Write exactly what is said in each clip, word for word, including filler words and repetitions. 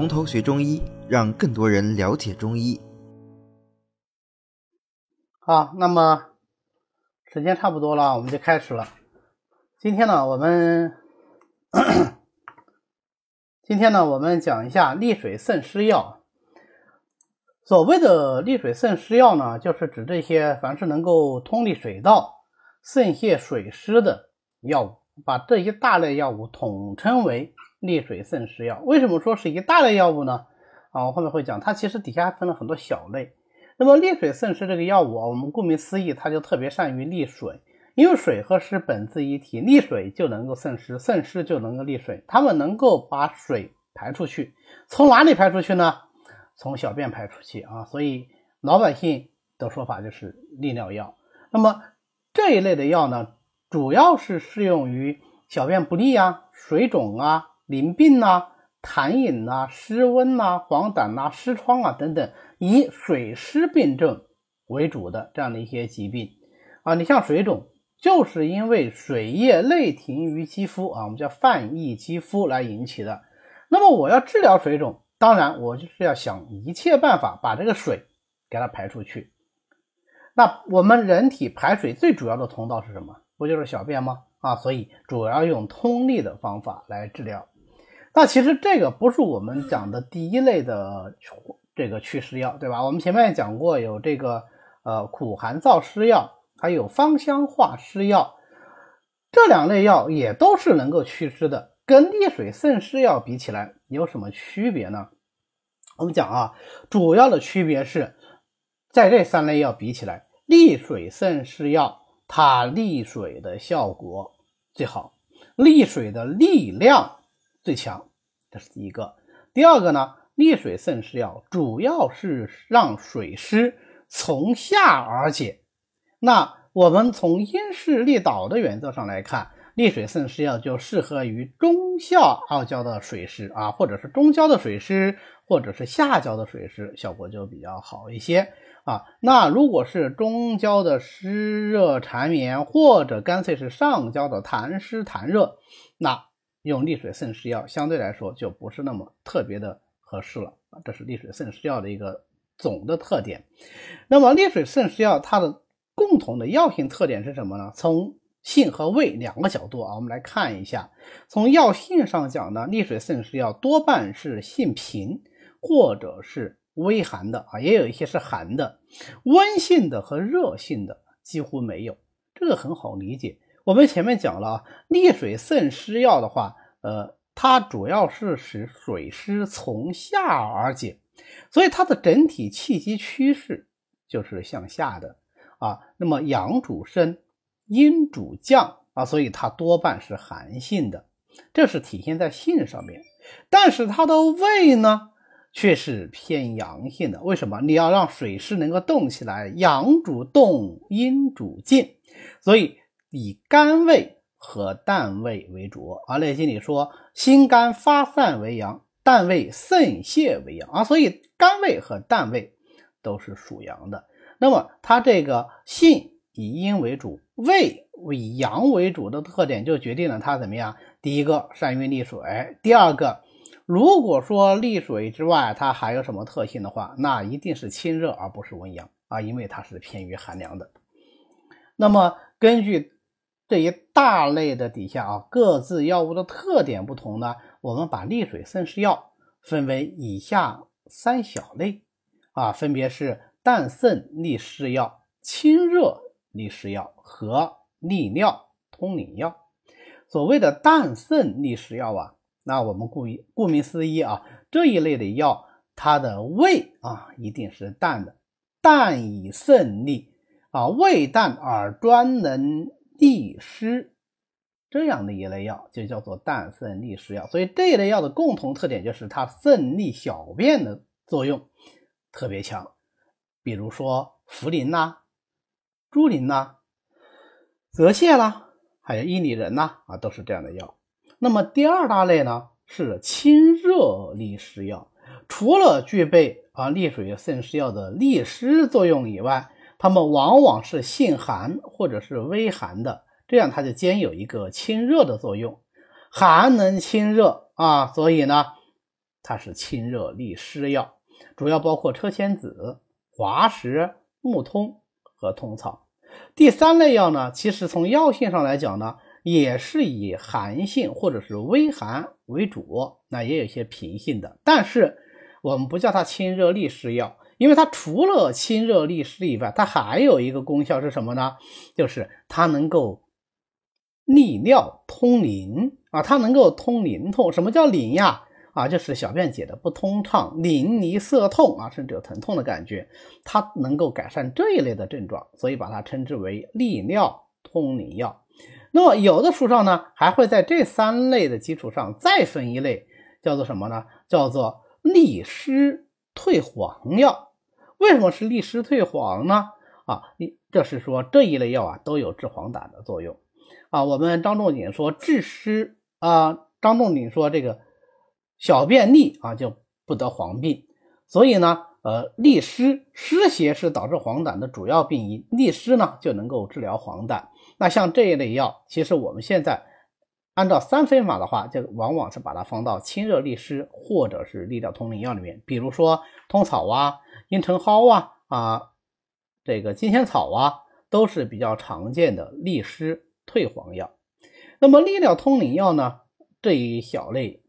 从头学中医，让更多人了解中医。好，那么时间差不多了，我们就开始了。今天呢我们咳咳今天呢我们讲一下利水渗湿药。所谓的利水渗湿药呢，就是指这些凡是能够通利水道、渗泄水湿的药物，把这一大类药物统称为利水渗湿药。为什么说是一大类药物呢？啊，我后面会讲，它其实底下分了很多小类。那么利水渗湿这个药物啊，我们顾名思义，它就特别善于利水，因为水和湿本质一体，利水就能够渗湿，渗湿就能够利水，它们能够把水排出去。从哪里排出去呢？从小便排出去啊。所以老百姓的说法就是利尿药。那么这一类的药呢，主要是适用于小便不利啊、水肿啊、淋病啊、痰饮啊、湿温啊、黄疸啊、湿疮啊等等，以水湿病症为主的这样的一些疾病啊。你像水肿，就是因为水液内停于肌肤啊，我们叫泛溢肌肤来引起的。那么我要治疗水肿，当然我就是要想一切办法把这个水给它排出去。那我们人体排水最主要的通道是什么？不就是小便吗？啊，所以主要用通利的方法来治疗。那其实这个不是我们讲的第一类的这个祛湿药，对吧？我们前面也讲过，有这个呃苦寒燥湿药，还有芳香化湿药，这两类药也都是能够祛湿的。跟利水渗湿药比起来有什么区别呢？我们讲啊，主要的区别是在这三类药比起来，利水渗湿药它利水的效果最好，利水的力量最强，这是第一个。第二个呢，利水渗湿药主要是让水湿从下而解。那我们从因势利导的原则上来看，利水渗湿药就适合于中下二焦的水湿啊，或者是中焦的水湿，或者是下焦的水湿，效果就比较好一些啊。那如果是中焦的湿热缠绵，或者干脆是上焦的痰湿痰热，那用利水渗湿药相对来说就不是那么特别的合适了，这是利水渗湿药的一个总的特点。那么利水渗湿药它的共同的药性特点是什么呢？从性和味两个角度啊，我们来看一下。从药性上讲呢，利水渗湿药多半是性平或者是微寒的啊，也有一些是寒的，温性的和热性的几乎没有，这个很好理解。我们前面讲了啊，利水渗湿药的话，呃，它主要是使水湿从下而解，所以它的整体气机趋势就是向下的啊。那么阳主升，阴主降啊，所以它多半是寒性的，这是体现在性上面。但是它的味呢，却是偏阳性的。为什么？你要让水湿能够动起来，阳主动，阴主静，所以以甘味和淡味为主啊。内经里说，辛甘发散为阳，淡味渗泄为阳啊，所以甘味和淡味都是属阳的。那么它这个性以阴为主，味以阳为主的特点，就决定了它怎么样？第一个，善于利水；第二个，如果说利水之外它还有什么特性的话，那一定是清热而不是温阳啊，因为它是偏于寒凉的。那么根据这一大类的底下啊，各自药物的特点不同呢，我们把利水渗湿药分为以下三小类啊，分别是淡渗利湿药、清热利湿药和利尿通淋药。所谓的淡渗利湿药啊，那我们顾顾名思义啊，这一类的药它的味啊一定是淡的，淡以渗利啊，味淡而专能利湿，这样的一类药就叫做淡渗利湿药。所以这一类药的共同特点就是它渗利小便的作用特别强，比如说茯苓啦、猪苓啦、泽泻啦，还有薏苡仁啦啊，都是这样的药。那么第二大类呢，是清热利湿药。除了具备啊利水渗湿药的利湿作用以外，它们往往是性寒或者是微寒的，这样它就兼有一个清热的作用。寒能清热啊，所以呢它是清热利湿药，主要包括车前子、滑石、木通和通草。第三类药呢，其实从药性上来讲呢，也是以寒性或者是微寒为主，那也有一些平性的，但是我们不叫它清热利湿药，因为它除了清热利湿以外，它还有一个功效是什么呢？就是它能够利尿通淋啊，它能够通淋痛。什么叫淋呀？啊，就是小便解的不通畅，淋漓涩痛啊，甚至有疼痛的感觉，它能够改善这一类的症状，所以把它称之为利尿通淋药。那么有的书上呢，还会在这三类的基础上再分一类，叫做什么呢？叫做利湿退黄药。为什么是利湿退黄呢？啊，这是说这一类药啊都有治黄疸的作用啊。我们张仲景说治湿啊，张仲景说这个小便利啊就不得黄病，所以呢，呃，利湿湿邪是导致黄疸的主要病因，利湿呢就能够治疗黄疸。那像这一类药，其实我们现在按照三分法的话，就往往是把它放到清热利湿或者是利尿通淋药里面，比如说通草啊、茵陈蒿啊、啊这个金钱草啊，都是比较常见的利湿退黄药。那么利尿通淋药呢，这一小类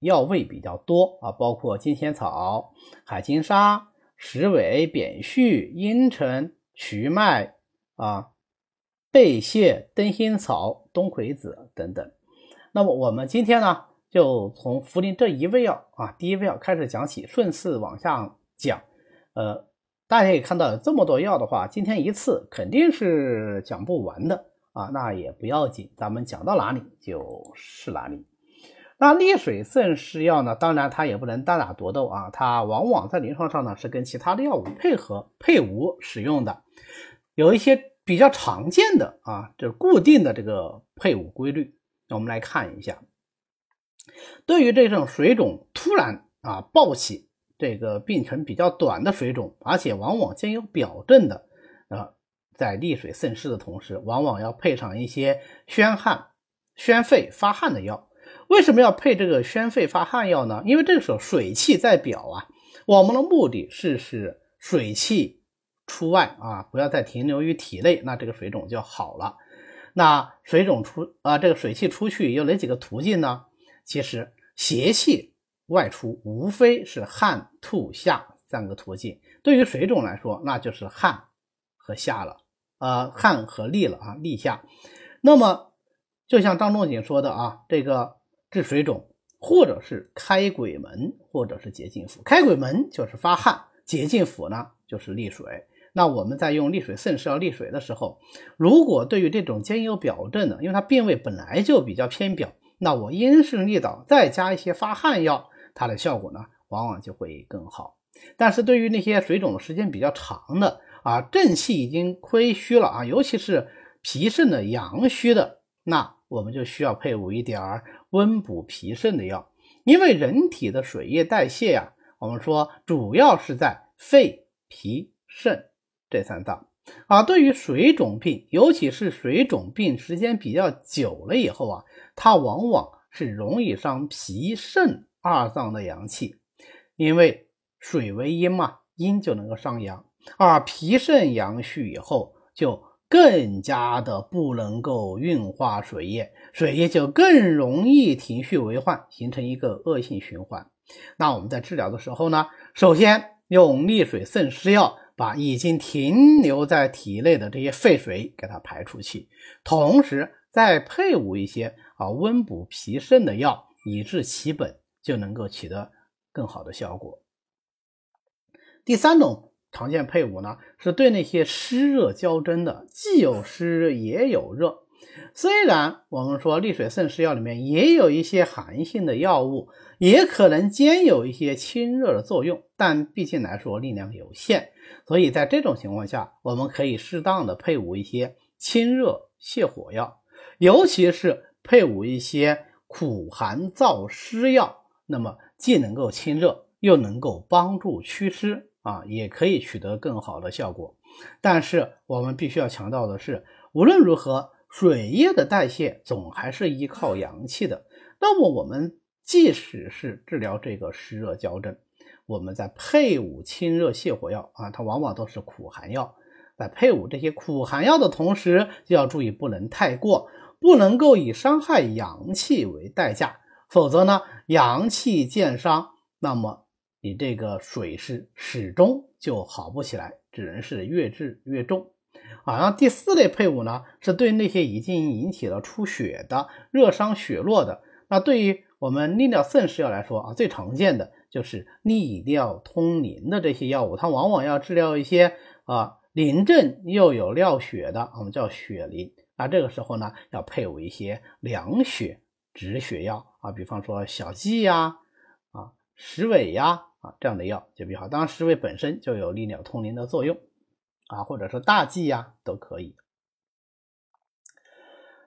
药味比较多啊，包括金钱草、海金沙、石韦、扁絮、茵陈、瞿麦啊、贝屑、灯心草、冬葵子等等。那么我们今天呢，就从茯苓这一味药啊，第一味药开始讲起，顺次往下讲。呃，大家也看到有这么多药的话，今天一次肯定是讲不完的啊，那也不要紧，咱们讲到哪里就是哪里。那利水渗湿药呢，当然它也不能单打独斗啊，它往往在临床上呢是跟其他的药物配合配伍使用的，有一些比较常见的啊，就是固定的这个配伍规律。我们来看一下，对于这种水肿突然啊暴起，这个病程比较短的水肿，而且往往兼有表症的，呃，在利水渗湿的同时，往往要配上一些宣汗、宣肺发汗的药。为什么要配这个宣肺发汗药呢？因为这个时候水气在表啊，我们的目的是使水气出外啊，不要再停留于体内，那这个水肿就好了。那水肿出啊，这个水气出去有哪几个途径呢？其实邪气外出无非是汗、吐、下三个途径。对于水肿来说，那就是汗和下了，呃，汗和痢了啊，痢下。那么就像张仲景说的啊，这个治水肿或者是开鬼门或者是洁净府，开鬼门就是发汗，洁净府呢就是利水。那我们在用利水渗湿药利水的时候，如果对于这种兼有表症的，因为它病位本来就比较偏表，那我因势利导再加一些发汗药，它的效果呢往往就会更好。但是对于那些水肿的时间比较长的啊，正气已经亏虚了啊，尤其是脾肾的阳虚的，那我们就需要配伍一点儿温补脾肾的药。因为人体的水液代谢啊，我们说主要是在肺、脾、肾这三脏啊。对于水肿病，尤其是水肿病时间比较久了以后啊，它往往是容易伤脾肾二脏的阳气，因为水为阴嘛，阴就能够伤阳，而脾肾阳虚以后就更加的不能够运化水液，水液就更容易停蓄为患，形成一个恶性循环。那我们在治疗的时候呢，首先用利水渗湿药把已经停留在体内的这些废水给它排出去，同时再配伍一些啊温补脾肾的药，以治其本，就能够起得更好的效果。第三种常见配伍呢，是对那些湿热交争的，既有湿也有热。虽然我们说利水渗湿药里面也有一些寒性的药物，也可能兼有一些清热的作用，但毕竟来说力量有限，所以在这种情况下，我们可以适当的配伍一些清热泻火药，尤其是配伍一些苦寒燥湿药，那么既能够清热，又能够帮助祛湿啊，也可以取得更好的效果。但是我们必须要强调的是，无论如何水液的代谢总还是依靠阳气的，那么我们即使是治疗这个湿热焦症，我们在配伍清热泻火药啊，它往往都是苦寒药，在配伍这些苦寒药的同时，就要注意不能太过，不能够以伤害阳气为代价，否则呢，阳气渐伤，那么你这个水湿始终就好不起来，只能是越治越重。啊，然后第四类配伍呢，是对那些已经引起了出血的、热伤血络的。那对于我们利尿渗湿药来说啊，最常见的就是利尿通淋的这些药物，它往往要治疗一些啊淋症又有尿血的，我们叫血淋。那这个时候呢，要配伍一些凉血止血药啊，比方说小蓟呀、啊石韦呀、啊这样的药就比较好。当然，石韦本身就有利尿通淋的作用。啊，或者是大剂呀、啊、都可以。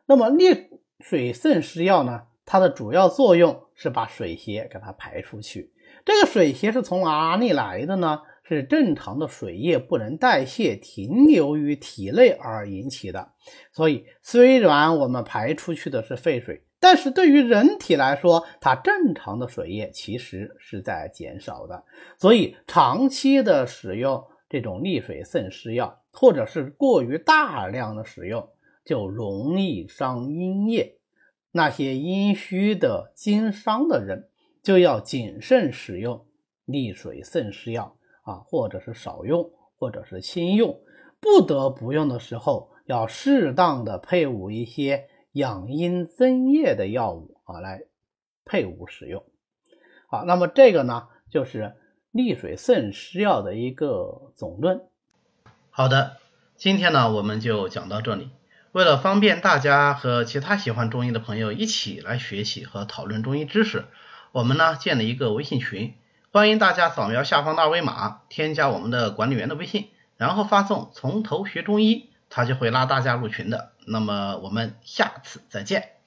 那么利水渗湿药呢，它的主要作用是把水邪给它排出去。这个水邪是从哪里来的呢？是正常的水液不能代谢，停留于体内而引起的。所以虽然我们排出去的是废水，但是对于人体来说，它正常的水液其实是在减少的。所以长期的使用这种利水渗湿药，或者是过于大量的使用，就容易伤阴液。那些阴虚的经伤的人，就要谨慎使用利水渗湿药啊，或者是少用，或者是轻用。不得不用的时候，要适当的配伍一些养阴增液的药物啊，来配伍使用。好，那么这个呢，就是利水渗湿药的一个总论。好的，今天呢我们就讲到这里。为了方便大家和其他喜欢中医的朋友一起来学习和讨论中医知识，我们呢建了一个微信群，欢迎大家扫描下方的二维码，添加我们的管理员的微信，然后发送从头学中医，他就会拉大家入群的。那么我们下次再见。